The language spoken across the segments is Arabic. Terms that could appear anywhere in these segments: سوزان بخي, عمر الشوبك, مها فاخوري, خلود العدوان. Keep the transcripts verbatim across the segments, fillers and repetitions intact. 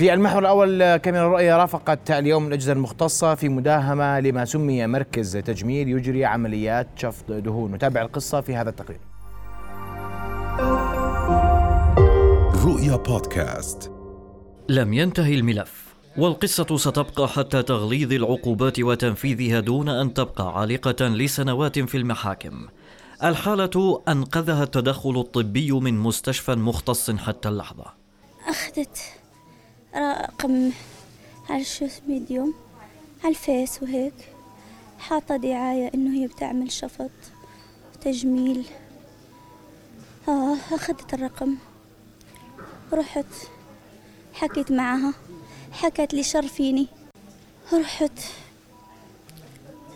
في المحور الأول كاميرا رؤية رافقت اليوم الأجهزة المختصة في مداهمة لما سمي مركز تجميل يجري عمليات شفط دهون. نتابع القصة في هذا التقرير. رؤيا بودكاست. لم ينتهي الملف والقصة ستبقى حتى تغليظ العقوبات وتنفيذها دون أن تبقى عالقة لسنوات في المحاكم. الحالة أنقذها التدخل الطبي من مستشفى مختص حتى اللحظة. أخذت رقم على شو ميديوم على الفيس وهيك حاطة دعاية إنه هي بتعمل شفط وتجميل. آه أخذت الرقم، رحت حكيت معها، حكت لي شر فيني، رحت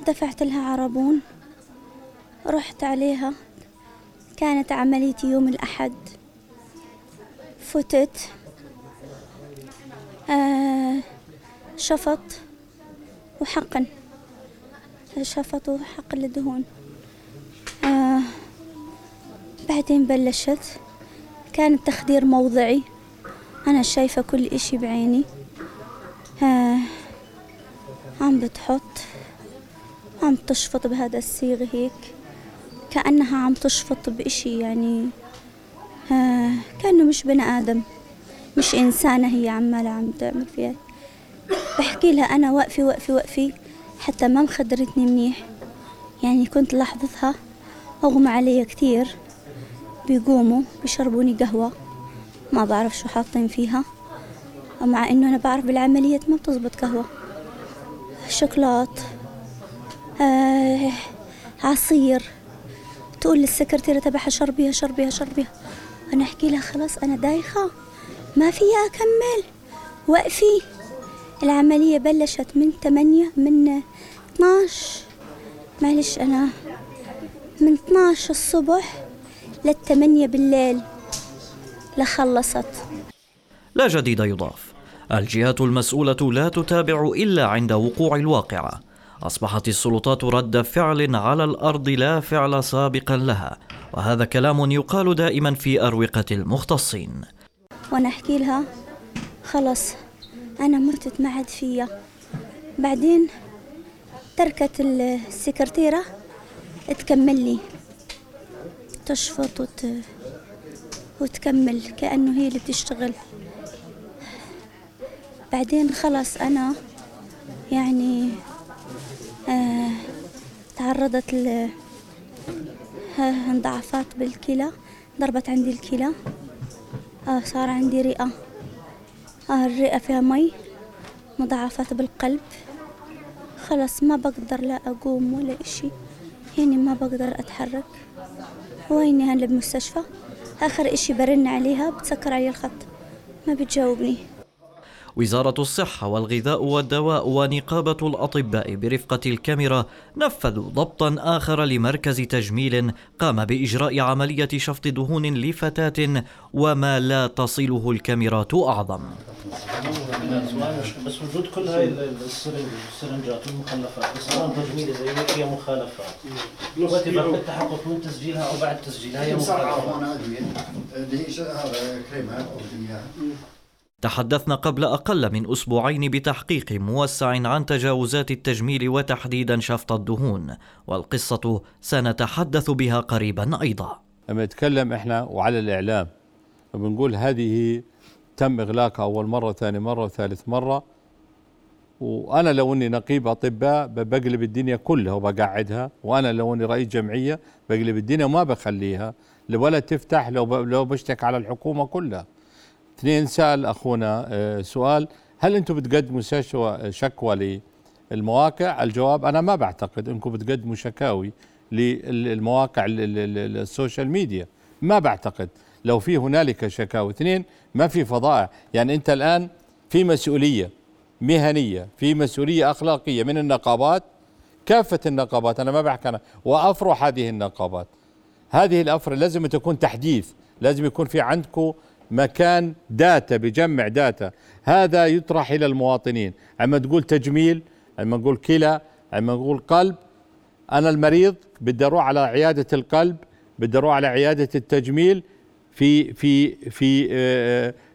دفعت لها عربون، رحت عليها. كانت عمليتي يوم الأحد. فتت آه شفط وحقن، شفط وحقن الدهون. آه بعدين بلشت، كان التخدير موضعي، أنا شايفة كل إشي بعيني. آه عم بتحط، عم تشفط بهذا الصيغ هيك كأنها عم تشفط بإشي، يعني آه كأنه مش بني آدم، مش إنسانة هي عمالة عم تعمل فيها. بحكي لها أنا وقفي وقفي وقفي حتى ما مخدرتني منيح، يعني كنت لحظتها أغمى علي كتير. بيقوموا بيشربوني قهوة، ما بعرف شو حاطين فيها، ومع إنه أنا بعرف بالعملية ما بتزبط قهوة، شوكولات، آه عصير. تقول للسكرتيرة تبعها شربيها شربيها شربيها، أنا أحكي لها خلاص أنا دايخة ما في أكمل، وقفي. العملية بلشت من ثمانية من اثناشر، معلش أنا من اثناشر الصبح للثمانية بالليل لخلصت. لا جديد يضاف، الجهات المسؤولة لا تتابع إلا عند وقوع الواقعة. أصبحت السلطات رد فعل على الأرض لا فعل سابقا لها، وهذا كلام يقال دائما في أروقة المختصين. وأنا أحكي لها خلص أنا مرتت ما عاد فيا. بعدين تركت السكرتيرة تكمل لي تشفط وت... وتكمل كأنه هي اللي بتشتغل. بعدين خلاص أنا يعني آه تعرضت لانضعافات بالكلى، ضربت عندي الكلى، آه صار عندي رئة، آه الرئة فيها مي، مضاعفات بالقلب. خلاص ما بقدر لا أقوم ولا إشي، يعني ما بقدر أتحرك. ويني هلا بالمستشفى، آخر إشي برن عليها بتسكر علي الخط، ما بتجاوبني. وزارة الصحة والغذاء والدواء ونقابة الأطباء برفقة الكاميرا نفذوا ضبطا آخر لمركز تجميل قام بإجراء عملية شفط دهون لفتاة، وما لا تصله الكاميرات أعظم. بس وجود كل هاي السرنجات والمخلفات بصراحة تجميل زي هي مخالفة، دلوقتي بعد التحقق من تسجيلها أو بعد تسجيلها هي مخالفة. تحدثنا قبل أقل من أسبوعين بتحقيق موسع عن تجاوزات التجميل وتحديدا شفط الدهون، والقصة سنتحدث بها قريبا أيضا. لما نتكلم إحنا وعلى الإعلام بنقول هذه تم إغلاقها أول مرة ثاني مرة ثالث مرة، وأنا لو أني نقيب أطباء بقلب الدنيا كلها وبقعدها، وأنا لو أني رئيس جمعية بقلب الدنيا وما بخليها ولا تفتح، لو لو بشتك على الحكومة كلها. اثنين، سأل أخونا سؤال، هل أنتم بتقدموا شكوى للمواقع؟ الجواب أنا ما بعتقد أنكم بتقدموا شكاوي للمواقع السوشيال ميديا، ما بعتقد لو في هنالك شكاوي. اثنين، ما في فضائع، يعني أنت الآن في مسؤولية مهنية، في مسؤولية أخلاقية من النقابات، كافة النقابات، أنا ما بحكي أنا وأفرح هذه النقابات، هذه الأفرع لازم تكون تحديث، لازم يكون في عندكم مكان داتا بجمع داتا، هذا يطرح إلى المواطنين. عما تقول تجميل، عما نقول كلى، عما نقول قلب، أنا المريض بدي أروح على عيادة القلب، بدي أروح على عيادة التجميل في في في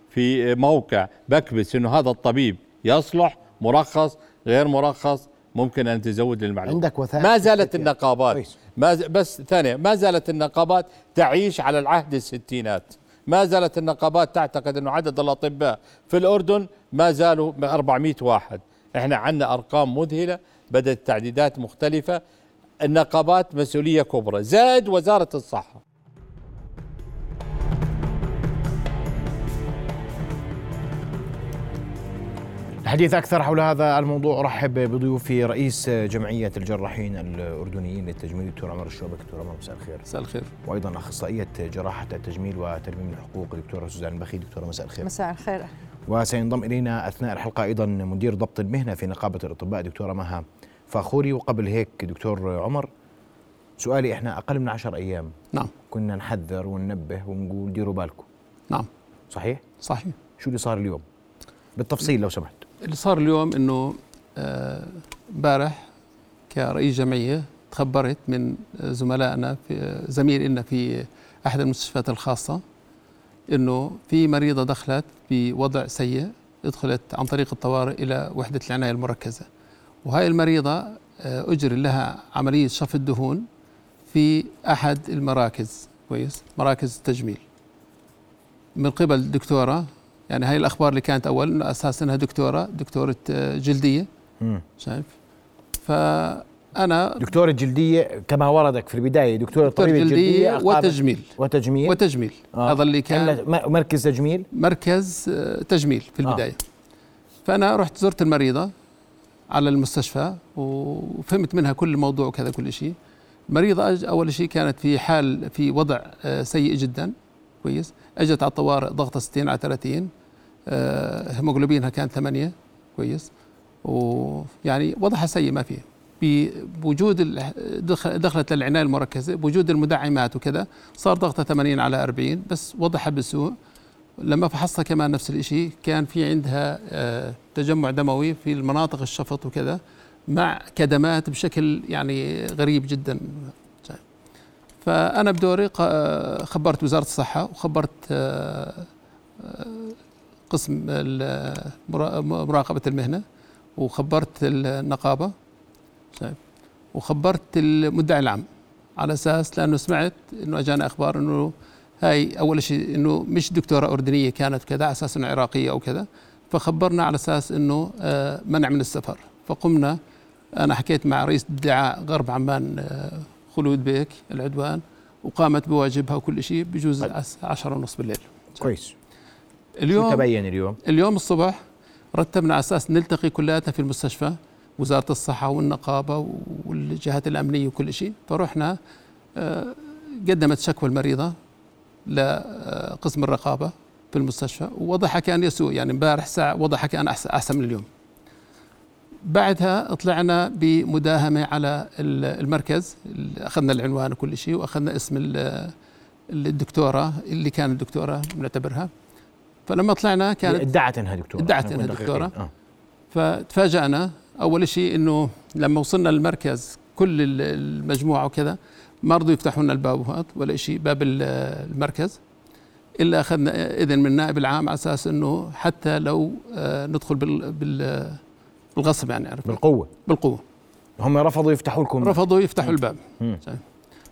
في موقع بكبس انه هذا الطبيب يصلح، مرخص غير مرخص، ممكن ان تزود للمعلومات. عندك وثائق؟ ما زالت النقابات ما ز... بس ثانيه، ما زالت النقابات تعيش على العهد الستينات، ما زالت النقابات تعتقد انه عدد الاطباء في الاردن ما زالوا أربعمائة واحد. احنا عندنا ارقام مذهله، بدات تعديدات مختلفه، النقابات مسؤوليه كبرى، زائد وزاره الصحه. الحديث أكثر حول هذا الموضوع أرحب بضيوفي رئيس جمعية الجراحين الأردنيين للتجميل دكتور عمر الشوبك. دكتور عمر مساء الخير. مساء الخير. وأيضا أخصائية جراحة التجميل وترميم الحقوق دكتورة سوزان بخي. دكتورة مساء الخير. مساء الخير. وسينضم إلينا أثناء الحلقة أيضا مدير ضبط المهنة في نقابة الأطباء دكتورة مها فاخوري. وقبل هيك دكتور عمر، سؤالي إحنا أقل من عشر أيام نعم كنا نحذر وننبه ونقول ديروا بالكم. نعم صحيح؟ صحيح. شو اللي صار اليوم؟ بالتفصيل لو سمحت. اللي صار اليوم انه امبارح كرئيس جمعيه تخبرت من زملائنا في زميل لنا في احد المستشفيات الخاصه انه في مريضه دخلت بوضع سيء، دخلت عن طريق الطوارئ الى وحده العنايه المركزه، وهي المريضه اجري لها عمليه شفط دهون في احد المراكز، كويس، مراكز التجميل من قبل الدكتوره. يعني هاي الأخبار اللي كانت أول إنه أساس إنها دكتورة دكتورة جلدية، شايف؟ فأنا دكتورة جلدية كما وردك في البداية، دكتورة, دكتورة طبيبة جلدية, جلدية وتجميل وتجميل وتجميل آه. هذا اللي كان مركز تجميل مركز تجميل في البداية آه. فأنا رحت زرت المريضة على المستشفى وفهمت منها كل الموضوع وكذا كل شيء. المريضة أول شيء كانت في حال في وضع سيء جدا، كويس، أجت على الطوارئ ضغطها ستين على ثلاثين، هيموغلوبينها كان ثمانية، كويس، ويعني وضعها سيء ما فيه. بوجود دخلت للعناية المركزة بوجود المدعمات وكذا صار ضغطها ثمانين على أربعين، بس وضعها بالسوء. لما فحصها كمان نفس الشيء، كان في عندها تجمع دموي في المناطق الشفط وكذا مع كدمات بشكل يعني غريب جدا. فأنا بدوري خبرت وزارة الصحة وخبرت قسم مراقبة المهنة وخبرت النقابة وخبرت المدعي العام، على أساس لأنه سمعت أنه أجانا أخبار أنه هاي أول شيء أنه مش دكتورة أردنية كانت كذا، على أساس أنه عراقية أو كذا، فخبرنا على أساس أنه منع من السفر. فقمنا، أنا حكيت مع رئيس الدعاء غرب عمان خلود بيك العدوان، وقامت بواجبها وكل شيء بجوز عشرة ونص بالليل. كويس. اليوم تبين اليوم اليوم الصبح رتبنا على اساس نلتقي كلياتنا في المستشفى، وزارة الصحة والنقابة والجهات الأمنية وكل شيء. فروحنا قدمت شكوى المريضة لقسم الرقابة في المستشفى، ووضعها كان يسوء، يعني امبارح ساعة وضعها كان أحسن من اليوم. بعدها طلعنا بمداهمة على المركز، أخذنا العنوان وكل شيء، وأخذنا اسم الدكتورة اللي كانت الدكتورة بنعتبرها. فلما طلعنا كانت ادعت انها دكتوره ادعت انها دكتوره آه. فتفاجأنا اول شيء انه لما وصلنا للمركز كل المجموعه وكذا ما رضوا يفتحوا لنا الباب وهذا ولا شيء، باب المركز، الا اخذنا اذن من النائب العام على اساس انه حتى لو ندخل بال بالغصب، يعني عرفت؟ بالقوه بالقوه هم رفضوا يفتحوا لكم رفضوا يفتحوا الباب.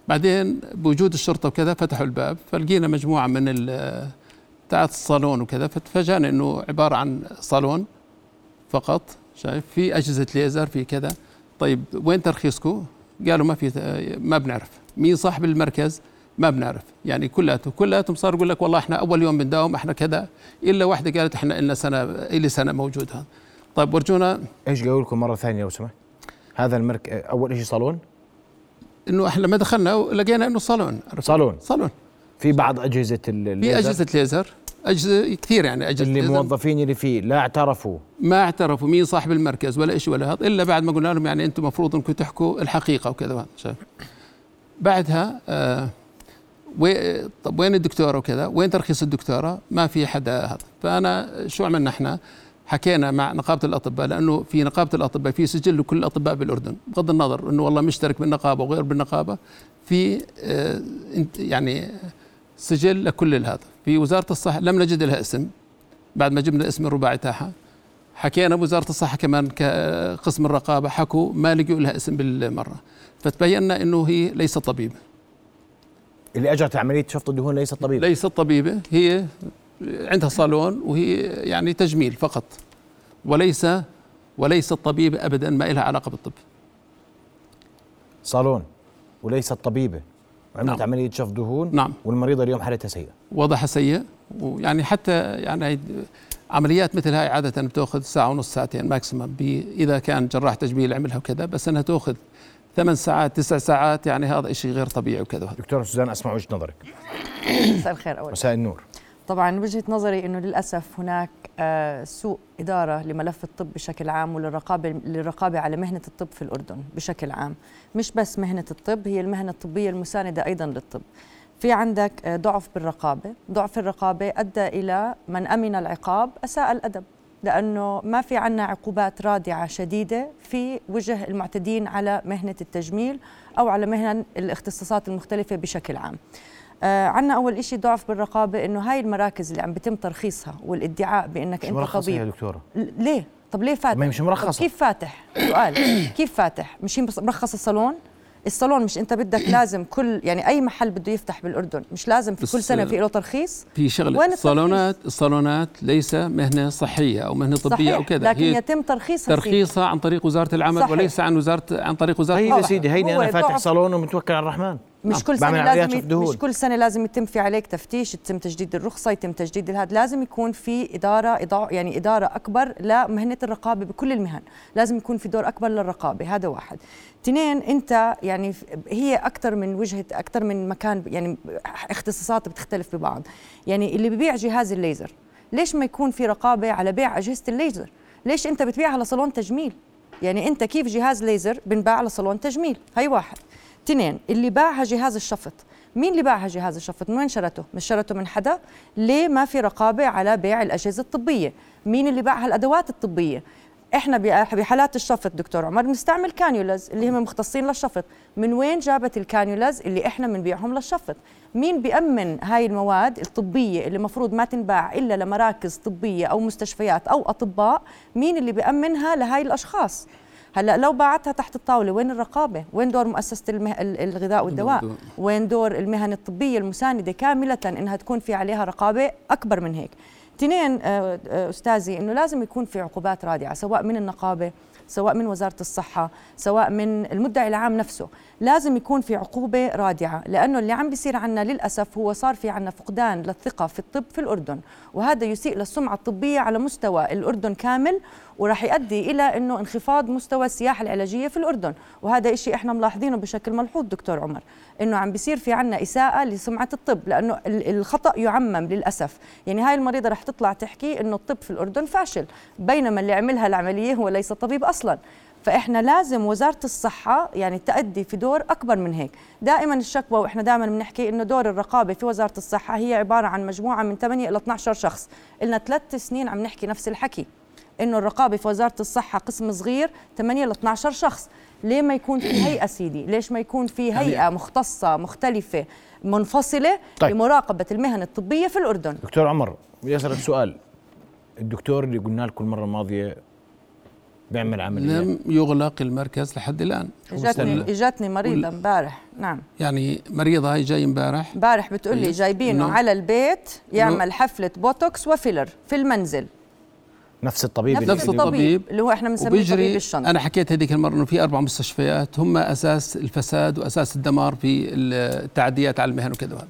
بعدين بوجود الشرطه وكذا فتحوا الباب، فلقينا مجموعه من ال تاعت الصالون وكذا. فتفاجأنا انه عباره عن صالون فقط، شايف، في اجهزه ليزر، في كذا. طيب وين ترخيصكم؟ قالوا ما في، ما بنعرف مين صاحب المركز، ما بنعرف. يعني كلاتهم كلاتهم صار يقول لك والله احنا اول يوم بنداوم، احنا كذا، الا واحده قالت احنا لنا سنه الي سنه موجود هذا. طيب ورجونا ايش قالوا لكم مره ثانيه لو سمحت؟ هذا المركز اول شيء صالون، انه احنا ما دخلنا لقينا انه صالون صالون صالون في بعض أجهزة الليزر، في أجهزة ليزر، أجهزة كثير، يعني أجهزة اللي موظفين اللي فيه لا اعترفوا ما اعترفوا مين صاحب المركز ولا إيش ولا هذا، إلا بعد ما قلنا لهم يعني أنتم مفروض أنكم تحكوا الحقيقة وكذا. شايف؟ بعدها آه وي طب وين الدكتورة وكذا، وين ترخيص الدكتورة؟ ما في حدا هذا. فأنا شو عملنا إحنا؟ حكينا مع نقابة الأطباء، لأنه في نقابة الأطباء في سجل لكل الأطباء بالأردن، بغض النظر أنه والله مشترك بالنقابة وغير بالنقابة، في آه يعني سجل لكل هذا. في وزارة الصحة لم نجد لها اسم، بعد ما جبنا الاسم الرباعي تاعها حكينا بوزارة الصحة كمان كقسم الرقابة، حكوا ما لقوا لها اسم بالمرة، فتبيننا أنه هي ليست طبيبة. اللي أجرت عملية شفط الدهون ليست طبيبة؟ ليست طبيبة، هي عندها صالون وهي يعني تجميل فقط، وليس وليست طبيبة أبدا، ما لها علاقة بالطب. صالون وليست طبيبة وعملت نعم. عملية شفط دهون نعم. والمريضة اليوم حالتها سيئة، وضعها سيء، ويعني حتى يعني عمليات مثل هاي عادة بتأخذ ساعة ونص ساعتين ماكسيمم، إذا كان جراح تجميل عملها وكذا، بس أنها تأخذ ثمان ساعات تسع ساعات، يعني هذا إشي غير طبيعي وكذا. دكتورة سوزان، أسمع وجهة نظرك. مساء الخير. أول مساء النور. طبعا وجهة نظري أنه للأسف هناك سوء إدارة لملف الطب بشكل عام، وللرقابة للرقابة على مهنة الطب في الأردن بشكل عام، مش بس مهنة الطب، هي المهنة الطبية المساندة أيضا للطب. في عندك ضعف بالرقابة، ضعف الرقابة أدى إلى من أمن العقاب أساء الأدب، لأنه ما في عنا عقوبات رادعة شديدة في وجه المعتدين على مهنة التجميل أو على مهن الاختصاصات المختلفة بشكل عام. آه عنا أول إشي ضعف بالرقابة، إنه هاي المراكز اللي عم بتم ترخيصها والادعاء بأنك أنت طبيب. يا دكتورة ليه؟ طب ليه فاتح؟ مش مرخصة. كيف فاتح؟ سؤال كيف فاتح؟ مش مرخص الصالون؟ الصالون مش انت بدك لازم كل يعني اي محل بده يفتح بالاردن مش لازم في كل سنه في له ترخيص؟ في شغله الصالونات، الصالونات ليس مهنه صحيه او مهنه صحيح. طبيه او كذا، لكن يتم ترخيصها ترخيصها عن طريق وزاره العمل صحيح. وليس عن وزاره عن طريق وزاره الصحه. طيب يا سيدي، هيني انا فاتح صالون ومتوكل على الرحمن، مش كل سنه لازم مش كل سنه لازم يتم في عليك تفتيش، يتم تجديد الرخصه، يتم تجديد هذا، لازم يكون في اداره يعني اداره اكبر لمهنه الرقابه بكل المهن، لازم يكون في دور اكبر للرقابه، هذا واحد. اثنين، انت يعني هي اكثر من وجهه، اكثر من مكان، يعني اختصاصات بتختلف ببعض. يعني اللي ببيع جهاز الليزر ليش ما يكون في رقابه على بيع اجهزه الليزر؟ ليش انت بتبيعها لصالون تجميل؟ يعني انت كيف جهاز ليزر بنباع لصالون تجميل؟ هي واحد. اثنين، اللي باعها جهاز الشفط، مين اللي باعها جهاز الشفط؟ من وين شرته؟ مش شرته من حدا؟ ليه ما في رقابه على بيع الاجهزه الطبيه؟ مين اللي باعها الادوات الطبيه؟ احنا بحالات الشفط دكتور عمر بنستعمل كانيولاز اللي هم مختصين للشفط، من وين جابت الكانيولاز اللي احنا بنبيعهم للشفط؟ مين بيأمن هاي المواد الطبيه اللي مفروض ما تنباع الا لمراكز طبيه او مستشفيات او اطباء؟ مين اللي بيأمنها لهاي الاشخاص؟ هلا لو باعتها تحت الطاوله، وين الرقابه؟ وين دور مؤسسه المه... الغذاء والدواء؟ وين دور المهن الطبيه المسانده كامله انها تكون في عليها رقابه اكبر من هيك؟ اثنين استاذي، انه لازم يكون في عقوبات رادعه، سواء من النقابه، سواء من وزاره الصحه، سواء من المدعي العام نفسه، لازم يكون في عقوبه رادعه، لانه اللي عم بيصير عنا للاسف هو صار في عنا فقدان للثقه في الطب في الاردن، وهذا يسيء للسمعه الطبيه على مستوى الاردن كامل، وراح يؤدي الى انه انخفاض مستوى السياحه العلاجيه في الاردن، وهذا شيء احنا ملاحظينه بشكل ملحوظ دكتور عمر، انه عم بيصير في عنا اساءه لسمعه الطب، لانه الخطا يعمم للاسف. يعني هاي المريضه راح تطلع تحكي انه الطب في الاردن فاشل، بينما اللي عملها العمليه هو ليس طبيب اصلا. فاحنا لازم وزاره الصحه يعني تأدي في دور اكبر من هيك. دائما الشكوى، واحنا دائما بنحكي انه دور الرقابه في وزاره الصحه هي عباره عن مجموعه من ثمانية إلى اثنا عشر شخص، لنا ثلاث سنين عم نحكي نفس الحكي، انه الرقابه في وزاره الصحه قسم صغير ثمانية إلى اثنا عشر شخص. ليه ما يكون في هيئه سيدي؟ ليش ما يكون في هيئه مختصه مختلفه منفصله طيب. لمراقبه المهن الطبيه في الاردن؟ دكتور عمر بدي اسالك سؤال، الدكتور اللي قلنا لكم المره الماضيه بيعمل عمليات، لم يغلق المركز لحد الان. اجتني اجتني مريضه امبارح وال... نعم يعني مريضه هي جاي امبارح امبارح بتقول لي جايبينه نعم. على البيت يعمل حفله بوتوكس وفيلر في المنزل، نفس الطبيب نفس اللي الطبيب اللي هو احنا بنسميه طبيب الشنطه. انا حكيت هذيك المره انه في اربع مستشفيات هم اساس الفساد واساس الدمار في التعديات على المهن وكذا.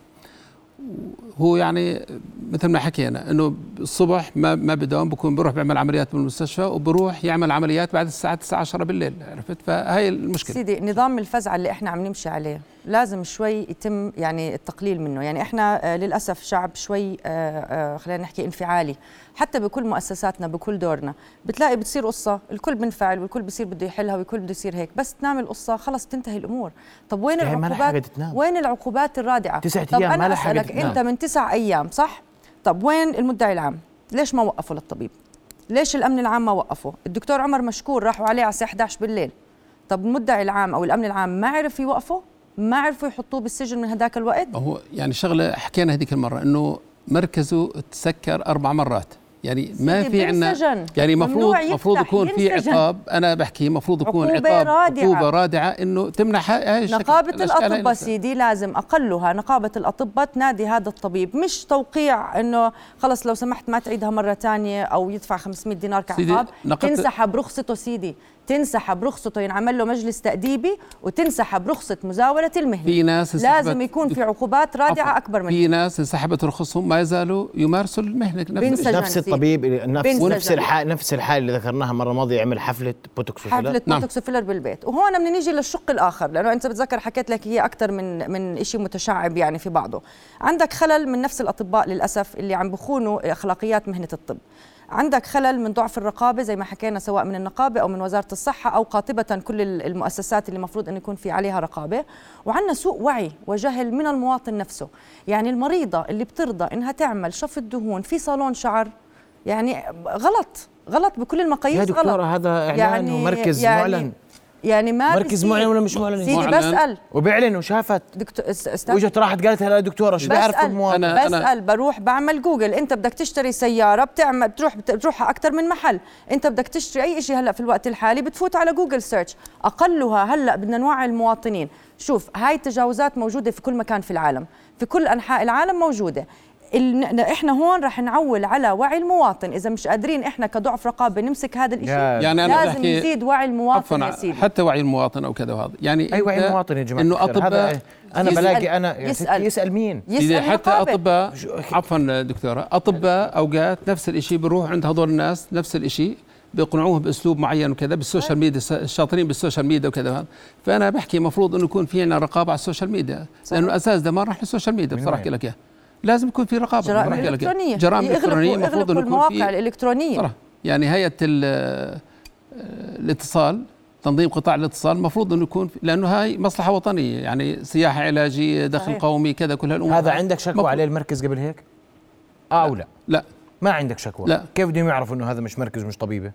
هو يعني مثل ما حكينا انه الصبح ما ما بداوم، بكون بروح بيعمل عمليات بالمستشفى وبروح يعمل عمليات بعد الساعه تسعة عشرة بالليل، عرفت؟ فهي المشكله سيدي. نظام الفزعه اللي احنا عم نمشي عليه لازم شوي يتم يعني التقليل منه. يعني احنا للاسف شعب شوي خلينا نحكي انفعالي، حتى بكل مؤسساتنا بكل دورنا بتلاقي بتصير قصه الكل بنفعل والكل بصير بده يحلها والكل بده يصير هيك، بس تنام القصه خلص تنتهي الامور. طب وين العقوبات؟ وين العقوبات الرادعه؟ تسعة ايام ما لحقت. انت من تسع ايام صح؟ طب وين المدعي العام؟ ليش ما وقفوا للطبيب؟ ليش الامن العام ما وقفوا؟ الدكتور عمر مشكور راحوا عليه على الساعه احد عشر بالليل. طب المدعي العام او الامن العام ما عرف يوقفه؟ ما عرفوا يحطوه بالسجن من هداك الوقت؟ هو يعني شغله حكينا هذيك المره انه مركزه تسكر اربع مرات يعني ما في عندنا يعني مفروض مفروض يكون في عقاب. انا بحكي مفروض يكون عقاب عقوبه رادعه انه تمنع نقابه الاطباء. سيدي لازم اقلها نقابه الاطباء تنادي هذا الطبيب، مش توقيع انه خلص لو سمحت ما تعيدها مره ثانيه او يدفع خمسمئة دينار كعقاب. تنسحب رخصته سيدي، تنسحب رخصته، ينعمل له مجلس تأديبي وتنسحب رخصة مزاولة المهنة. في ناس لازم يكون في عقوبات رادعة أكبر من في ناس انسحبت رخصهم ما يزالوا يمارسوا المهنة نفس, نفس الطبيب نفس ونفس الحال نفس الحال اللي ذكرناها مرة ماضية، يعمل حفلة بوتوكس فيلر حفلة نعم. بوتوكس فيلر بالبيت. وهون بدنا نيجي للشق الآخر، لأنه أنت بتذكر حكيت لك هي أكثر من من شيء متشعب يعني في بعضه. عندك خلل من نفس الأطباء للأسف اللي عم بخونوا أخلاقيات مهنة الطب، عندك خلل من ضعف الرقابة زي ما حكينا سواء من النقابة أو من وزارة الصحة أو قاطبة كل المؤسسات اللي مفروض أن يكون في عليها رقابة، وعندنا سوء وعي وجهل من المواطن نفسه. يعني المريضة اللي بترضى أنها تعمل شفط دهون في صالون شعر يعني غلط غلط بكل المقاييس. يا دكتورة هذا إعلان يعني ومركز يعني معلن يعني ما مركز معلن ولا مش معلن؟ سيدي بسأل وبعلن وشافت وجت راحت قالت لها دكتورة شو بعرف المواطن. أنا بسأل بروح بعمل جوجل. أنت بدك تشتري سيارة بتعمل بتروح بتروح أكثر من محل، أنت بدك تشتري أي شيء هلأ في الوقت الحالي بتفوت على جوجل سيرش. أقلها هلأ بدنا نوعي المواطنين. شوف هاي التجاوزات موجودة في كل مكان في العالم، في كل أنحاء العالم موجودة. احنا هون رح نعول على وعي المواطن. اذا مش قادرين احنا كضعف رقابه نمسك هذا الشيء يعني أنا لازم نزيد وعي المواطن يا سيدي. حتى وعي المواطن او كذا وهذا يعني اي وعي المواطن يا جماعه انه اطباء. انا بلاقي انا يسأل, يسال مين يسأل حتى اطباء. عفوا دكتوره اطباء اوقات نفس الشيء بنروح عند هذول الناس نفس الشيء بيقنعوهم باسلوب معين وكذا بالسوشيال ميديا، الشاطرين بالسوشيال ميديا وكذا. فانا بحكي مفروض انه يكون في عنا رقابه على السوشيال ميديا، لانه الاساس ده ما راح للسوشيال ميديا بصراحه احكي لك اياه. لازم يكون في رقابه. جرائم الكترونيه جرائم الكترونيه المفروض انه يكون في المواقع الالكترونيه. يعني هيئه الاتصال تنظيم قطاع الاتصال المفروض انه يكون، لانه هاي مصلحه وطنيه يعني سياحه علاجيه دخل قومي كذا كل هالامور. هذا عندك شكوى عليه المركز قبل هيك؟ اه او لا؟ لا ما عندك شكوى. لا كيف بدهم يعرفوا انه هذا مش مركز مش طبيبه؟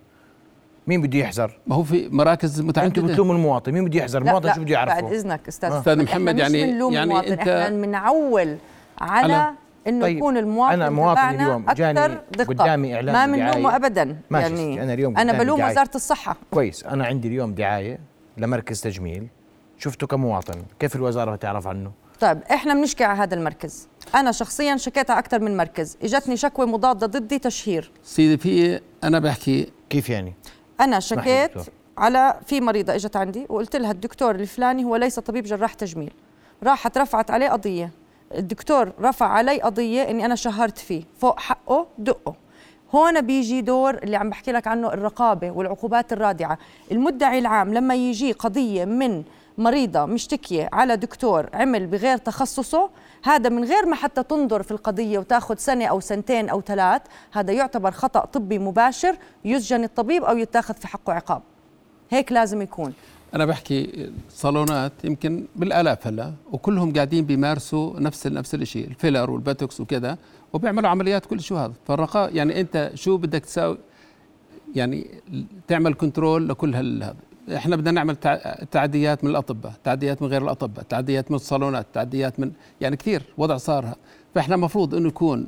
مين بده يحذر؟ ما هو في مراكز متعدده. انت بتلوم المواطن، مين بده يحذر؟ المواطن شو بده يعرفه؟ بعد اذنك استاذ استاذ محمد يعني يعني انت بنعول على انه طيب يكون المواطن. انا مواطن اليوم جاني قدامي اعلان ما منلومه ابدا يعني انا اليوم انا بلوم وزاره الصحه. كويس انا عندي اليوم دعايه لمركز تجميل شفته كمواطن، كيف الوزاره تعرف عنه؟ طيب احنا بنشكي على هذا المركز، انا شخصيا شكيت على اكثر من مركز، اجتني شكوى مضاده ضدي تشهير سيدي. في انا بحكي كيف يعني انا شكيت على في مريضه اجت عندي وقلت لها الدكتور الفلاني هو ليس طبيب جراح تجميل، راحت رفعت عليه قضيه. الدكتور رفع علي قضية إني أنا شهرت فيه فوق حقه دقه. هون بيجي دور اللي عم بحكي لك عنه الرقابة والعقوبات الرادعة. المدعي العام لما يجي قضية من مريضة مشتكية على دكتور عمل بغير تخصصه، هذا من غير ما حتى تنظر في القضية وتاخذ سنة أو سنتين أو ثلاث، هذا يعتبر خطأ طبي مباشر، يسجن الطبيب أو يتاخذ في حقه عقاب. هيك لازم يكون. أنا بحكي صالونات يمكن بالآلاف هلا وكلهم قاعدين بيمارسوا نفس نفس الشيء، الفيلر والباتوكس وكذا، وبيعملوا عمليات كل شو هذا. فالرقا يعني أنت شو بدك تساوي يعني تعمل كنترول لكل هال. إحنا بدنا نعمل تعديات من الأطباء، تعديات من غير الأطباء، تعديات من الصالونات، تعديات من يعني كثير وضع صارها. فإحنا مفروض إنه يكون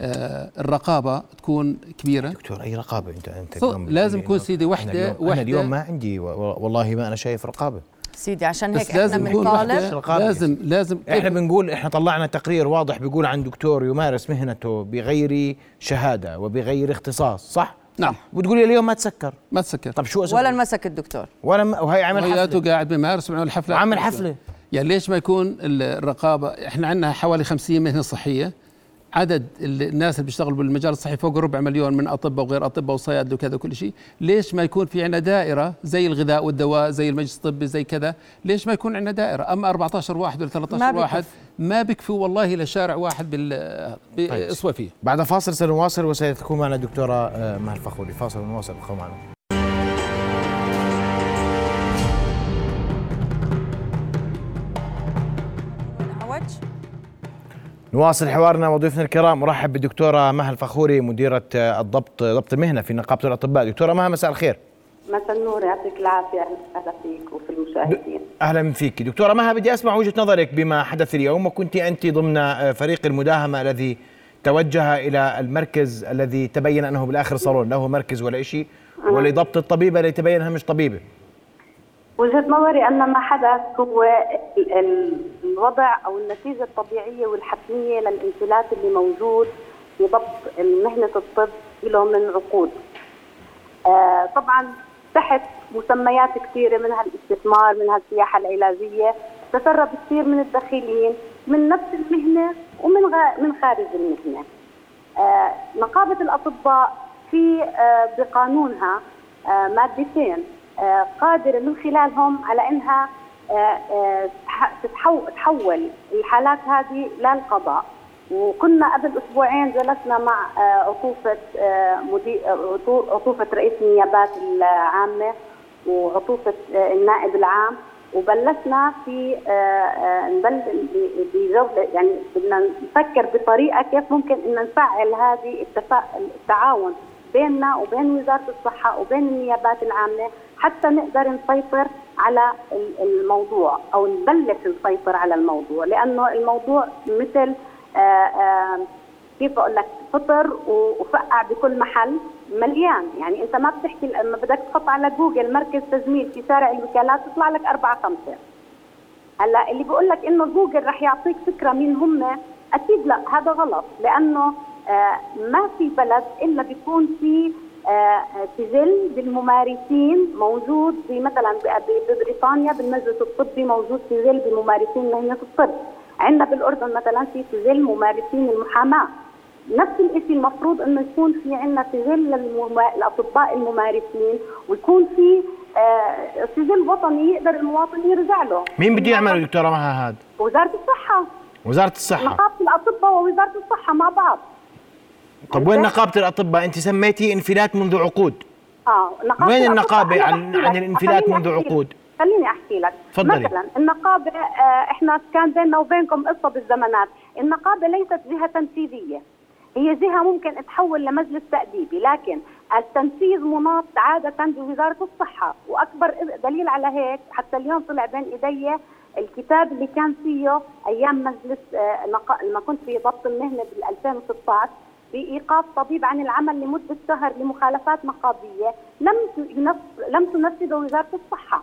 آه الرقابة تكون كبيرة. دكتور أي رقابة أنت أنت لازم يكون سيدي وحدة أنا اليوم, وحدة أنا اليوم ما عندي والله ما أنا شايف رقابة سيدي. عشان هيك احنا بنطالب لازم لازم احنا بنقول احنا طلعنا تقرير واضح بيقول عن دكتور يمارس مهنته بغير شهادة وبغير اختصاص صح؟ نعم. وتقولي اليوم ما تسكر ما تسكر. طب شو ولا مسك الدكتور ولا م... وهي عمل حفلة قاعد بيمارس وعمل حفلة عمل حفلة. يعني ليش ما يكون الرقابة؟ احنا عندنا حوالي خمسين مهنة صحية، عدد الناس اللي بيشتغلوا بالمجال الصحي فوق ربع مليون من اطباء وغير اطباء وصيادله وكذا كل شيء. ليش ما يكون في عندنا دائره زي الغذاء والدواء زي المجلس الطبي زي كذا؟ ليش ما يكون عندنا دائره؟ اما أربعة عشر واحد ولا ثلاثة عشر واحد ما بيكفوا والله لشارع واحد بالاسوه فيه. بعد فاصل سنواصل وسيكون معنا الدكتوره مها الفاخوري. فاصل ونواصل ابقوا معنا. نواصل حوارنا وضيوفنا الكرام. مرحب بالدكتوره مها الفاخوري مديره الضبط ضبط المهنه في نقابه الاطباء. دكتوره مها مساء الخير. مساء النور يعطيك العافيه. اهلا فيك وفي المشاهدين. اهلا فيك دكتوره مها. بدي اسمع وجهه نظرك بما حدث اليوم، وكنت انت ضمن فريق المداهمه الذي توجه إلى المركز الذي تبين أنه بالآخر صالون، له مركز ولا شيء، ولضبط الطبيبة اللي تبين أنها مش طبيبة. وجهة نظري أن ما حدث هو الوضع أو النتيجة الطبيعية والحتمية للانفلات اللي موجود في ضبط مهنة الطب له من عقود. آه طبعا تحت مسميات كثيرة، منها الاستثمار، منها السياحة العلاجية، تسرب كثير من الداخليين من نفس المهنة ومن غ... من خارج المهنة. آه نقابة الأطباء في آه بقانونها آه مادتين آه قادرة من خلالهم على أنها آه آه تتحو... تحول الحالات هذه للقضاء. وكنا قبل أسبوعين جلسنا مع عطوفة مدير عطوفة رئيس النيابات العامة وعطوفة النائب العام، وبلشنا في بجولة، يعني بدنا نفكر بطريقة كيف ممكن أن نفعل هذه التعاون بيننا وبين وزارة الصحة وبين النيابات العامة حتى نقدر نسيطر على الموضوع أو نبلش نسيطر على الموضوع، لأنه الموضوع مثل آآ آآ كيف اقول لك فطر وفقع بكل محل مليان. يعني انت ما بتحكي، لما بدك تحط على جوجل مركز تجميل في شارع الوكالات تطلع لك اربعه خمسه. هلا اللي بقول لك انه جوجل رح يعطيك فكره مين هم، اكيد لا، هذا غلط، لانه ما في بلد الا بيكون في سجل بالممارسين موجود. في مثلا ببريطانيا بالمجلس الطبي موجود سجل بممارسين مهنه الطب، عندنا بالاردن مثلا في سجل ممارسين المحاماه، نفس الشيء المفروض انه يكون في عندنا سجل الاطباء الممارسين، ويكون في آه سجل وطني يقدر المواطن يرجع له. مين بده يعمل دكتوره مها هذا؟ وزاره الصحه. وزاره الصحه، نقابه الاطباء ووزاره الصحه مع بعض. طب وين نقابه الاطباء؟ انت سميتي انفلات منذ عقود. اه نقابه وين النقابه عن, عن الانفلات منذ عقود؟ خليني احكي لك. فضلي. مثلا النقابه احنا كان بيننا وبينكم قصه بالزمانات، النقابه ليست جهه تنفيذيه، هي جهه ممكن تحول لمجلس تاديبي، لكن التنفيذ مناط عاده بوزاره الصحه، واكبر دليل على هيك حتى اليوم طلع بين ايدي الكتاب اللي كان فيه ايام مجلس لما كنت في ضبط المهنه بال ألفين وستة عشر بإيقاف طبيب عن العمل لمده شهر لمخالفات نقابيه لم لم تنفذه وزاره الصحه.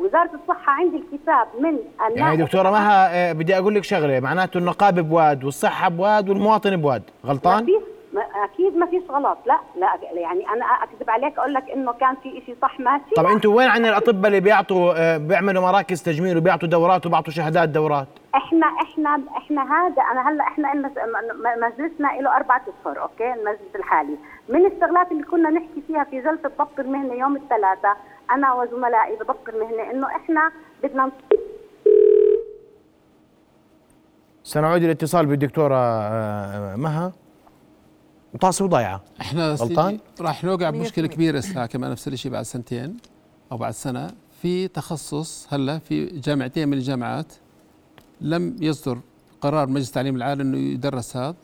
وزارة الصحة عندي الكتاب من يعني دكتورة مها، بدي أقول لك شغلة، معناته النقابة بواد والصحة بواد والمواطن بواد، غلطان؟ ما أكيد ما فيش غلط، لا لا يعني أنا أكذب عليك أقول لك إنه كان في إشي صح ماشي. طب أنتوا وين عن الأطباء اللي بيعطوا بيعملوا مراكز تجميل وبيعطوا دورات وبيعطوا شهادات دورات؟ إحنا إحنا إحنا هذا أنا هلا إحنا مجلسنا له أربعة أشهر، أوكي، المجلس الحالي. من الشغلات اللي كنا نحكي فيها في جلسة ضبط المهنة يوم الثلاثاء أنا وزملائي بضبط المهنة إنه إحنا بدنا سنعود الاتصال بالدكتورة مها. طاسة وضيعة، إحنا راح نوقع بمشكلة كبيرة إسا كمان نفس الشيء بعد سنتين أو بعد سنة. في تخصص هلا في جامعتين من الجامعات لم يصدر قرار مجلس التعليم العالي إنه يدرس هذا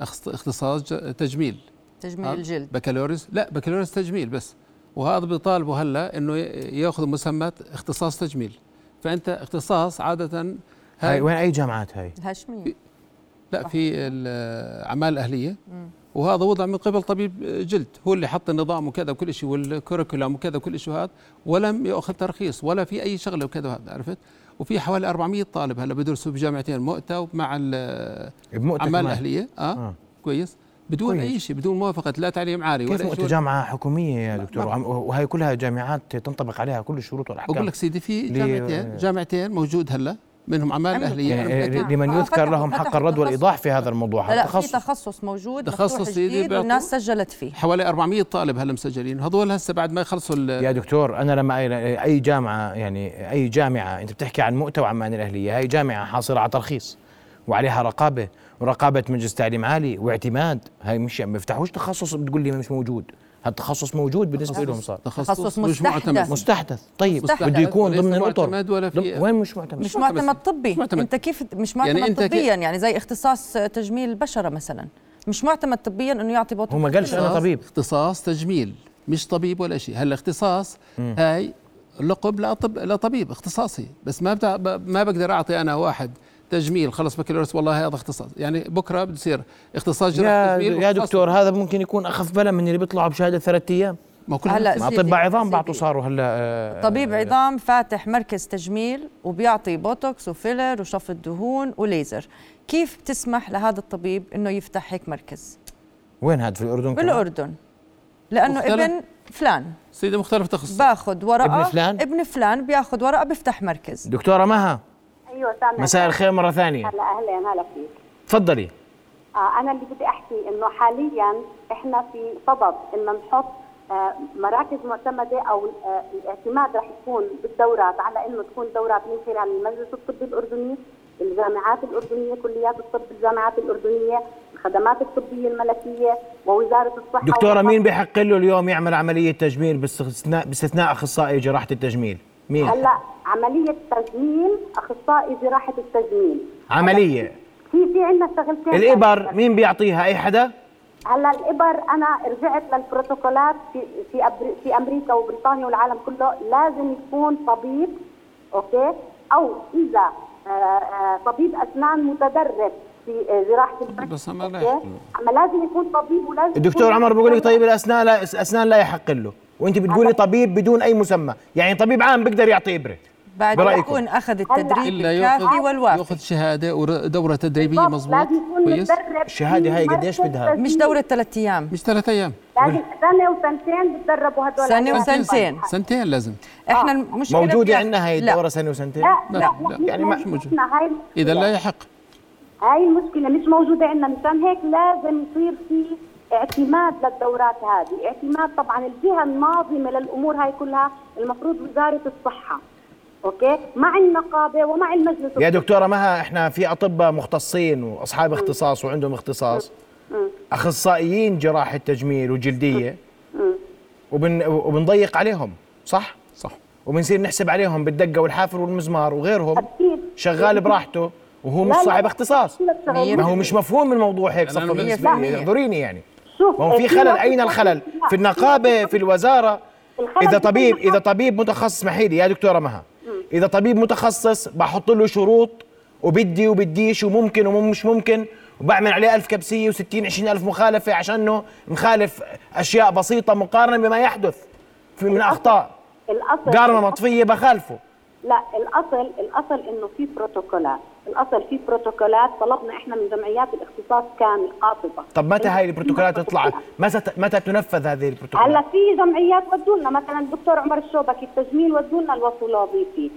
اختصاص تجميل تجميل الجلد، بكالوريوس، لا بكالوريوس تجميل بس، وهذا بيطالبوا هلا انه ياخذوا مسمى اختصاص تجميل. فانت اختصاص عاده هاي, هاي وين اي جامعات هاي؟ الهاشميه، لا في الاعمال الاهليه، وهذا وضع من قبل طبيب جلد هو اللي حط النظام وكذا وكل شيء والكوريكولم وكذا وكل شيء هذا، ولم ياخذ ترخيص ولا في اي شغله وكذا هذا، عرفت؟ وفي حوالي أربعمية طالب هلا بدرسوا بجامعتين، مؤتة ومع الاعمال الاهليه. اه, آه. كويس، بدون اي شيء، بدون موافقه لا تعليم عالي ولا شيء. جامعه حكوميه يا دكتور، وهي كلها جامعات تنطبق عليها كل الشروط والاحكام. بقول لك سيدي في جامعتين جامعتين موجود هلا منهم اعمال اهليه لمن يذكر لهم حق الرد والايضاح في هذا الموضوع. لا في تخصص موجود، تخصص جديد والناس سجلت فيه، حوالي أربعمية طالب هلا مسجلين، هذول هسه بعد ما يخلصوا. يا دكتور انا لما اي جامعه، يعني اي جامعه انت بتحكي عن مؤتة وعمان الاهليه، هي جامعه حاصله على ترخيص وعليها رقابه ورقابه مجلس تعليم عالي واعتماد، هاي مش ما بيفتحوش تخصص بتقول لي مش موجود. هذا التخصص موجود بالنسبه لهم، صار تخصص مش معتمد، مستحدث. طيب بده يكون ضمن الاطر، وين مش معتمد؟ مش معتمد طبي. معتمد. انت كيف مش معتمد يعني طبيا؟ يعني زي اختصاص تجميل البشره مثلا مش معتمد طبيا انه يعطي بوتوكس. هو ما قالش انا طبيب، اختصاص تجميل، مش طبيب ولا شيء. هلا اختصاص م. هاي لقب لطبيب اختصاصي، بس ما ما بقدر اعطي انا واحد تجميل خلص بكالوريوس والله هذا اختصاص، يعني بكره بتصير اختصاص جراحه تجميل. يا دكتور هذا ممكن يكون اخف بلا من اللي بيطلعوا بشهاده ثلاث ايام. ما كل هلا اطباء عظام بعضوا صاروا هلا طبيب آه عظام فاتح مركز تجميل وبيعطي بوتوكس وفيلر وشفط دهون وليزر، كيف بتسمح لهذا الطبيب انه يفتح هيك مركز؟ وين هذا؟ في الاردن. بالاردن لانه مختلف. ابن فلان سيدي مختلف تخصص، باخذ ورقه ابن فلان ابن فلان بياخذ ورقه بيفتح مركز. دكتوره مها، ايوه سامع، مساء الخير مره ثانيه. هلا اهلا هلا فيك، تفضلي. آه انا اللي بدي احكي انه حاليا احنا في صدد انه نحط آه مراكز معتمده او آه الاعتماد رح يكون بالدورات على انه تكون دورات من خلال المجلس الطبي الاردني، الجامعات الاردنيه، كليات الطب بالجامعات الاردنيه، الخدمات الطبيه الملكيه ووزاره الصحه. دكتوره مين بحق له اليوم يعمل عمليه تجميل باستثناء باستثناء اخصائي جراحه التجميل؟ مين؟ هلا عمليه تجميل اخصائي جراحه التجميل عمليه في في عندنا شغلتين. الابر مين بيعطيها؟ اي حدا؟ هلا الابر انا رجعت للبروتوكولات في في في امريكا وبريطانيا والعالم كله، لازم يكون طبيب اوكي او اذا طبيب اسنان متدرب في جراحه البشر. بس ما لازم يكون طبيب ولازم. الدكتور عمر بيقول لك طبيب الاسنان لا اسنان لا يحق له، وانت بتقولي طبيب بدون اي مسمى، يعني طبيب عام بيقدر يعطي ابره بعد ما يكون اخذ التدريب الكافي والوافي، ياخذ شهاده ودوره تدريبيه مضبوط. لازم يكون متدرب. الشهاده هاي قديش بدها؟ مش دوره ثلاث ايام، مش ثلاث ايام، لازم سنه وسنتين بتدربوا هدول. سنه وسنتين سنتين لازم. احنا المشكله موجوده عندنا هاي الدوره سنه وسنتين. لا لا يعني مش موجوده اذا لا يحق، هاي المشكله مش موجوده عندنا، مشان هيك لازم يصير في اعتماد للدورات هذه، اعتماد طبعا الجهه الناظمه للامور هاي كلها المفروض وزاره الصحه اوكي مع النقابه ومع المجلس. يا دكتوره مها احنا في اطباء مختصين واصحاب اختصاص وعندهم اختصاص اخصائيين جراحه تجميل وجلديه وبن وبنضيق عليهم صح؟ صح، وبنصير نحسب عليهم بالدقه والحافر والمزمار وغيرهم. أكيد. شغال براحته وهو مش صاحب اختصاص، ما هو مش مفهوم الموضوع هيك صفر بالنسبه لي. اعذريني يعني ما هو في خلل. اين الخلل؟ في النقابه، في الوزاره. اذا طبيب اذا طبيب متخصص اسمحي لي يا دكتوره مها، اذا طبيب متخصص بحط له شروط وبدي وبديش وممكن ومش ممكن وبعمل عليه ألف كبسيه وستين عشرين ألف مخالفه عشانه مخالف اشياء بسيطه مقارنه بما يحدث في من اخطاء قارمه مطفيه بخالفه. لا الاصل الاصل انه في بروتوكولات، الاصل في بروتوكولات طلبنا احنا من جمعيات الاختصاص كامل قاطبه. طب متى هاي البروتوكولات تطلع؟ متى تنفذ هذه البروتوكولات؟ هلا في جمعيات ودوا لنا مثلا الدكتور عمر الشوبك التجميل ودوا لنا الوصف الوظيفي.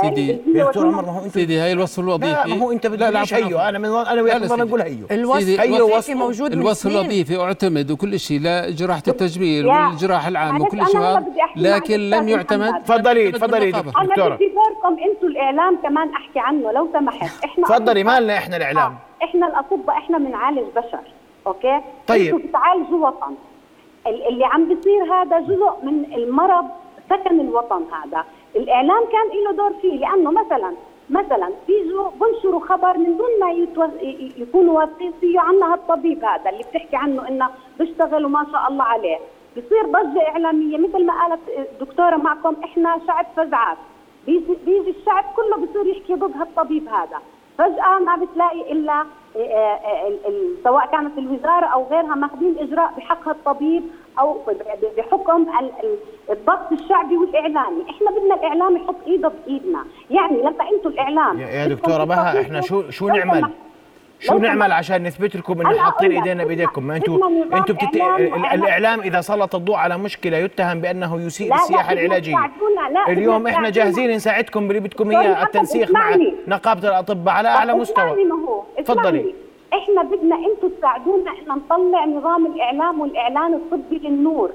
سيدي دكتور عمر ما هو انت سيدي هي الوصف الوظيفي. لا ما هو انت بديش ايوه انا من انا وياك بدنا نقول ايوه الوصف الوظيفي موجود. الوصف الوظيفي اعتمد وكل شيء لجراحه التجميل والجراحه العامه وكل شيء هذا، لكن لم يعتمد. تفضلي تفضلي دكتوره. دوركم انتوا الاعلام كمان احكي عنه لو سمحت. احنا تفضلي مالنا احنا الاعلام. آه. احنا الاطباء احنا بنعالج بشر اوكي. طيب انتوا بتعالجوا وطن، اللي عم بيصير هذا جزء من المرض سكن الوطن. هذا الاعلام كان له دور فيه، لانه مثلا مثلا بيجوا بنشروا خبر من دون ما يتوز... يكونوا واثقين فيه عنا هالطبيب هذا اللي بتحكي عنه انه بيشتغل وما شاء الله عليه، بصير ضجه اعلاميه مثل ما قالت الدكتوره معكم احنا شعب فزعات، بيجي الشعب كله بصير يحكي ضد هالطبيب هذا، فجأة ما بتلاقي إلا سواء كانت الوزارة أو غيرها ماخذين إجراء بحق هالطبيب أو بحكم الضغط الشعبي والإعلامي. إحنا بدنا الإعلام يحط إيده بإيدنا، يعني لما أنتم الإعلام يا دكتورة بها إحنا شو شو نعمل؟ شو نعمل عشان نثبت لكم انه حاطين ايدينا بايديكم؟ ما انتم انتم بتت... الاعلام اذا سلط الضوء على مشكله يتهم بانه يسيء السياحه العلاجيه. اليوم احنا جاهزين نساعدكم باللي بدكم اياه، التنسيق مع نقابه الاطباء على اعلى مستوى. تفضلي. احنا بدنا انتم تساعدونا ان نطلع نظام الاعلام والاعلان الطبي للنور.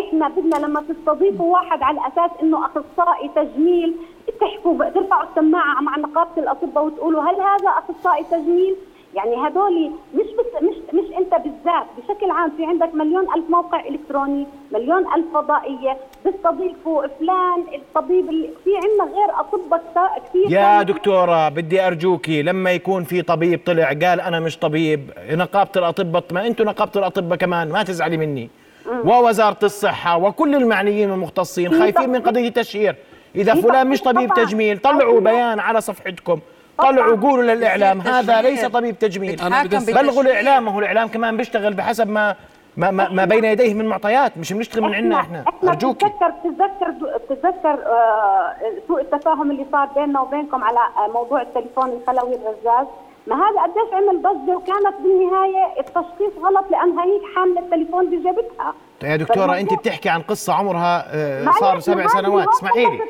احنا بدنا لما تستضيفوا واحد على اساس انه اخصائي تجميل تحكوا ترفعوا السماعه مع نقابه الاطباء وتقولوا هل هذا اخصائي تجميل؟ يعني هذول مش بس مش مش انت بالذات، بشكل عام في عندك مليون الف موقع الكتروني، مليون الف فضائيه بيستضيفوا فلان الطبيب، في عندنا غير اطباء كثير. يا دكتوره بدي ارجوكي لما يكون في طبيب طلع قال انا مش طبيب، نقابه الاطباء ما انتم نقابه الاطباء كمان ما تزعلي مني مم. ووزاره الصحه وكل المعنيين والمختصين خايفين من قضيه التشهير. اذا فلان مش طبيب تجميل طلعوا بيان على صفحتكم طلعوا قولوا للاعلام هذا ليس طبيب تجميل، بلغوا الاعلام، هو الاعلام كمان بيشتغل بحسب ما ما ما, ما بين يديه من معطيات، مش بنشتغل من عندنا احنا. ارجوك بتتذكر بتتذكر بتتذكر سوء التفاهم اللي صار بيننا وبينكم على موضوع التليفون الخلوي الرزاز، ما هذا قديش عمل ضجه، وكانت بالنهايه التشخيص غلط لانها هي حامله التليفون بجيبتها. يا دكتوره انت بتحكي عن قصه عمرها صار سبع سنوات، اسمعي لي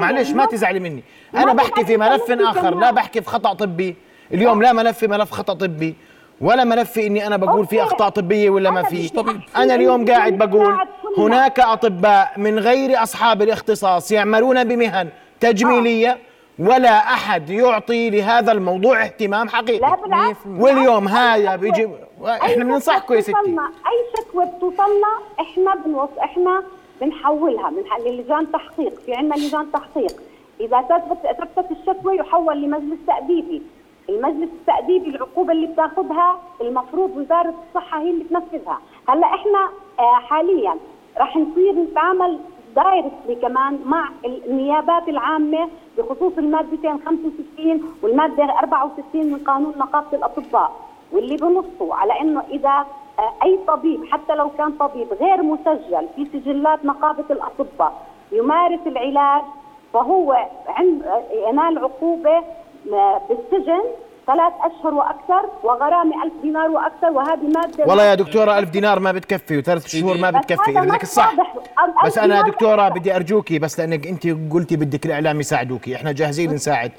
معلش ما تزعلي مني، انا بحكي في ملف اخر، لا بحكي في خطا طبي، اليوم لا ملف في ملف خطا طبي ولا ملف اني انا بقول في اخطاء طبيه ولا ما في، انا اليوم قاعد بقول هناك اطباء من غير اصحاب الاختصاص يعملون بمهن تجميليه ولا احد يعطي لهذا الموضوع اهتمام حقيقي، واليوم هذا بيجي احنا بننصحكم يا ستي، اي شكوى بتوصلنا احنا بنوص احنا بنحولها من للجان تحقيق، في عندنا لجان تحقيق، اذا ثبتت ثبتت الشكوى يحول لمجلس تاديبي، المجلس التاديبي العقوبه اللي بتاخذها المفروض وزاره الصحه هي اللي تنفذها، هلا احنا حاليا راح نصير نتعامل دايركتلي كمان مع النيابات العامه بخصوص المادتين خمسة وستين والماده أربعة وستين من قانون نقابه الاطباء، واللي بنصوا على انه اذا اي طبيب حتى لو كان طبيب غير مسجل في سجلات نقابه الاطباء يمارس العلاج فهو ينال عقوبه بالسجن ثلاث اشهر واكثر وغرامه ألف دينار واكثر، وهذه ماده والله يا دكتوره ألف دينار ما بتكفي وثلاث شهور ما بتكفي، بدك الصح، بس انا دكتوره بدي ارجوكي، بس لانك انت قلتي بدك الاعلام يساعدوكي، احنا جاهزين نساعد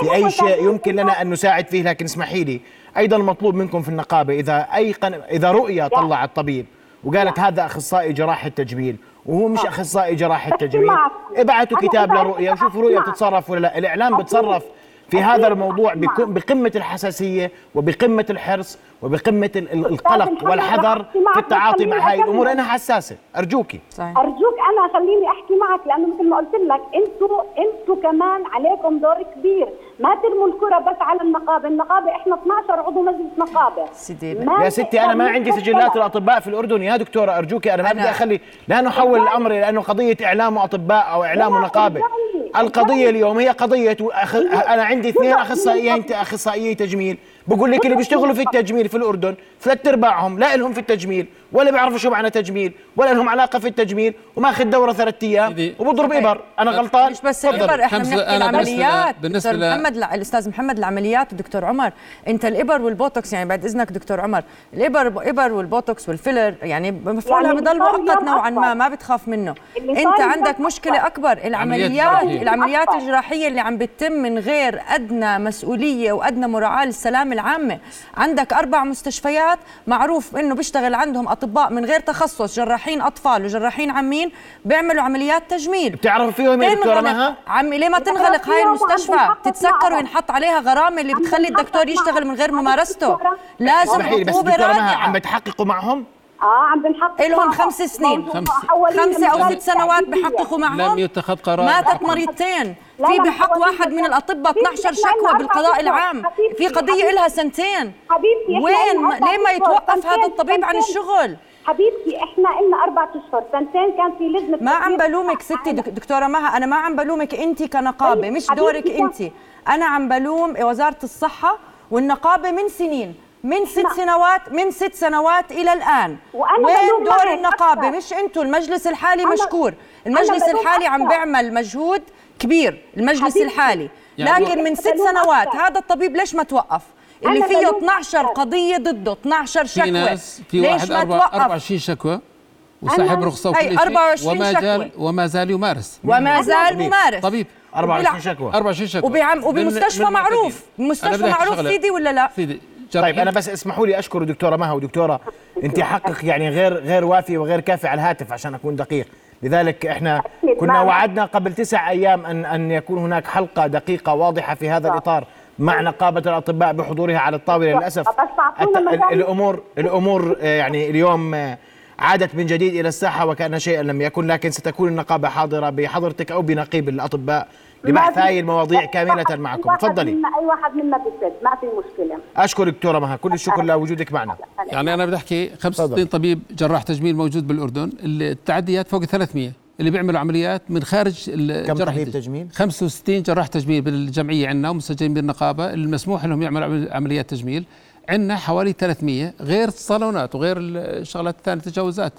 في اي شيء يمكن لنا ان نساعد فيه، لكن اسمحي لي ايضا مطلوب منكم في النقابه اذا اي قن... اذا رؤيه طلعت طبيب وقالت هذا اخصائي جراحه تجميل وهو مش اخصائي جراحه تجميل، ابعتوا كتاب لرؤيه وشوفوا رؤيه بتتصرف ولا لا، الاعلام بتصرف في هذا الموضوع بقمة الحساسية وبقمة الحرص وبقمة القلق والحذر في التعاطي مع هاي الأمور، أنا حساسة أرجوكي صحيح. أرجوك أنا خليني أحكي معك، لأنه مثل ما قلت لك أنتوا أنتوا كمان عليكم دور كبير، ما ترموا الكرة بس على النقابة، النقابة إحنا اثني عشر عضو مجلس نقابة يا ستي، أنا ما عندي سجلات الأطباء في الأردن يا دكتورة أرجوكي، أنا ما بدي أخلي لا نحول الأمر لأنه قضية إعلام أطباء أو إعلام نقابة، القضية اليوم هي قضية أخ... أنا عندي اثنين أخصائيين أخصائيي تجميل، بقول لك اللي بيشتغلوا في التجميل في الأردن ثلاث أرباعهم لا لهم في التجميل ولا بيعرفوا شو معنى تجميل ولا لهم علاقة في التجميل، وماخذ دورة ثلاث أيام وبضرب إبر، أنا غلطان مش بس الإبر، إحنا بنحكي العمليات بالنسبة محمد لا. الأستاذ محمد العمليات دكتور عمر، أنت الإبر والبوتوكس يعني بعد إذنك دكتور عمر، الإبر إبر والبوتوكس والفيلر يعني مفعولها يعني بضل مؤقت نوعا ما، ما بتخاف منه، أنت عندك مشكلة أكبر العمليات العمليات الجراحية اللي عم بتتم من غير أدنى مسؤولية وأدنى مراعاة للسلامة العامة، عندك أربع مستشفيات معروف إنه بيشتغل عندهم أطباء من غير تخصص، جراحين أطفال وجراحين عمين بيعملوا عمليات تجميل، بتعرف فيهم يا دكتورة مها؟ عم ليه ما تنغلق هاي المستشفى؟ تتسكر وينحط عليها غرامة اللي بتخلي الدكتور يشتغل من غير ممارسته، لازم عقوبة رادعة. عم بتحققوا معهم؟ اه عم بنحقق لهم خمس سنين خمس خمسه او ست سنوات بحققوا معهم، لم يتخذ قرار، ماتت مريضتين في بحق واحد من الاطباء اثني عشر شكوى بالقضاء العام في قضيه لها سنتين، وين ليه ما يتوقف هذا الطبيب عن الشغل؟ حبيبتي احنا قلنا اربع اشهر، سنتين كان في لجنه، ما عم بلومك ستي دكتوره مها، انا ما عم بلومك انت كنقابه مش دورك انت، انا عم بلوم وزاره الصحه والنقابه من سنين من ست سنوات من ست سنوات الى الان، وين دور النقابه؟ مش انتم المجلس الحالي مشكور، المجلس الحالي عم بيعمل مجهود كبير المجلس الحالي، لكن من ست سنوات هذا الطبيب ليش ما توقف؟ اللي فيه اثني عشر قضيه ضده اثني عشر شكوى، في ناس في واحد أربعة وعشرين شكوى وصاحب رخصه وكل شيء وما زال وما زال يمارس وما زال ممارس طبيب أربعة وعشرين شكوى أربعة وعشرين شكوى وبمستشفى معروف، مستشفى معروف سيدي ولا لا؟ طيب انا بس اسمحوا لي اشكر دكتوره مها، ودكتوره انت حقك يعني غير غير وافي وغير كافي على الهاتف عشان اكون دقيق، لذلك احنا كنا وعدنا قبل تسع ايام ان ان يكون هناك حلقه دقيقه واضحه في هذا الاطار مع نقابه الاطباء بحضورها على الطاوله، للاسف الامور الامور يعني اليوم عادت من جديد الى الساحه وكان شيئا لم يكن، لكن ستكون النقابه حاضره بحضرتك او بنقيب الاطباء لبحث هاي المواضيع كاملة معكم، تفضلي. أي واحد منا بالذات ما في مشكلة. أشكر دكتورة مها كل الشكر لوجودك معنا. يعني أنا بدي أحكي خمسة وستين طبيب جراح تجميل موجود بالأردن، التعديات فوق ثلاثمية. اللي بيعملوا عمليات من خارج جراحة التجميل. خمسة وستين جراح تجميل بالجمعية عندنا ومسجلين بالنقابة المسموح لهم يعملوا عمليات تجميل. عندنا حوالي ثلاثمية غير الصالونات وغير الشغلات الثانية التجاوزات.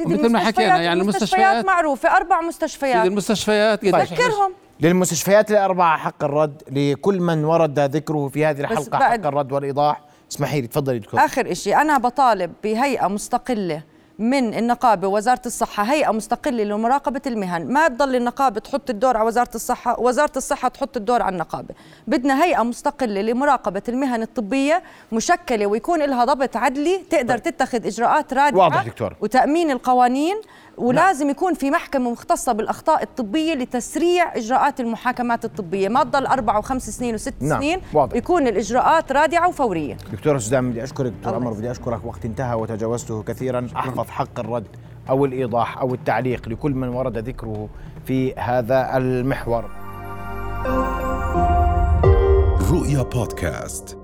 مثل ما حكينا يعني المستشفيات معروفة، أربع مستشفيات. سيدي المستشفيات ذكرهم. للمستشفيات الأربعة حق الرد، لكل من ورد ذكره في هذه الحلقة حق الرد والإيضاح. اسمحي لي تفضلي دكتور. آخر إشي أنا بطالب بهيئة مستقلة من النقابة ووزارة الصحة، هيئة مستقلة لمراقبة المهن، ما تضل النقابة تحط الدور على وزارة الصحة، وزارة الصحة تحط الدور على النقابة. بدنا هيئة مستقلة لمراقبة المهن الطبية مشكلة ويكون لها ضبط عدلي تقدر طيب. تتخذ إجراءات رادعة وتأمين القوانين، ولازم يكون في محكمة مختصة بالأخطاء الطبية لتسريع إجراءات المحاكمات الطبية، ما تضل أربع وخمس سنين وست سنين واضح. يكون الإجراءات رادعة وفورية. دكتورة سوزان بدي أشكرك، دكتور عمر بدي أشكرك، وقت انتهى وتجاوزته كثيرا. أحفظ حق الرد أو الإيضاح أو التعليق لكل من ورد ذكره في هذا المحور. رؤيا بودكاست.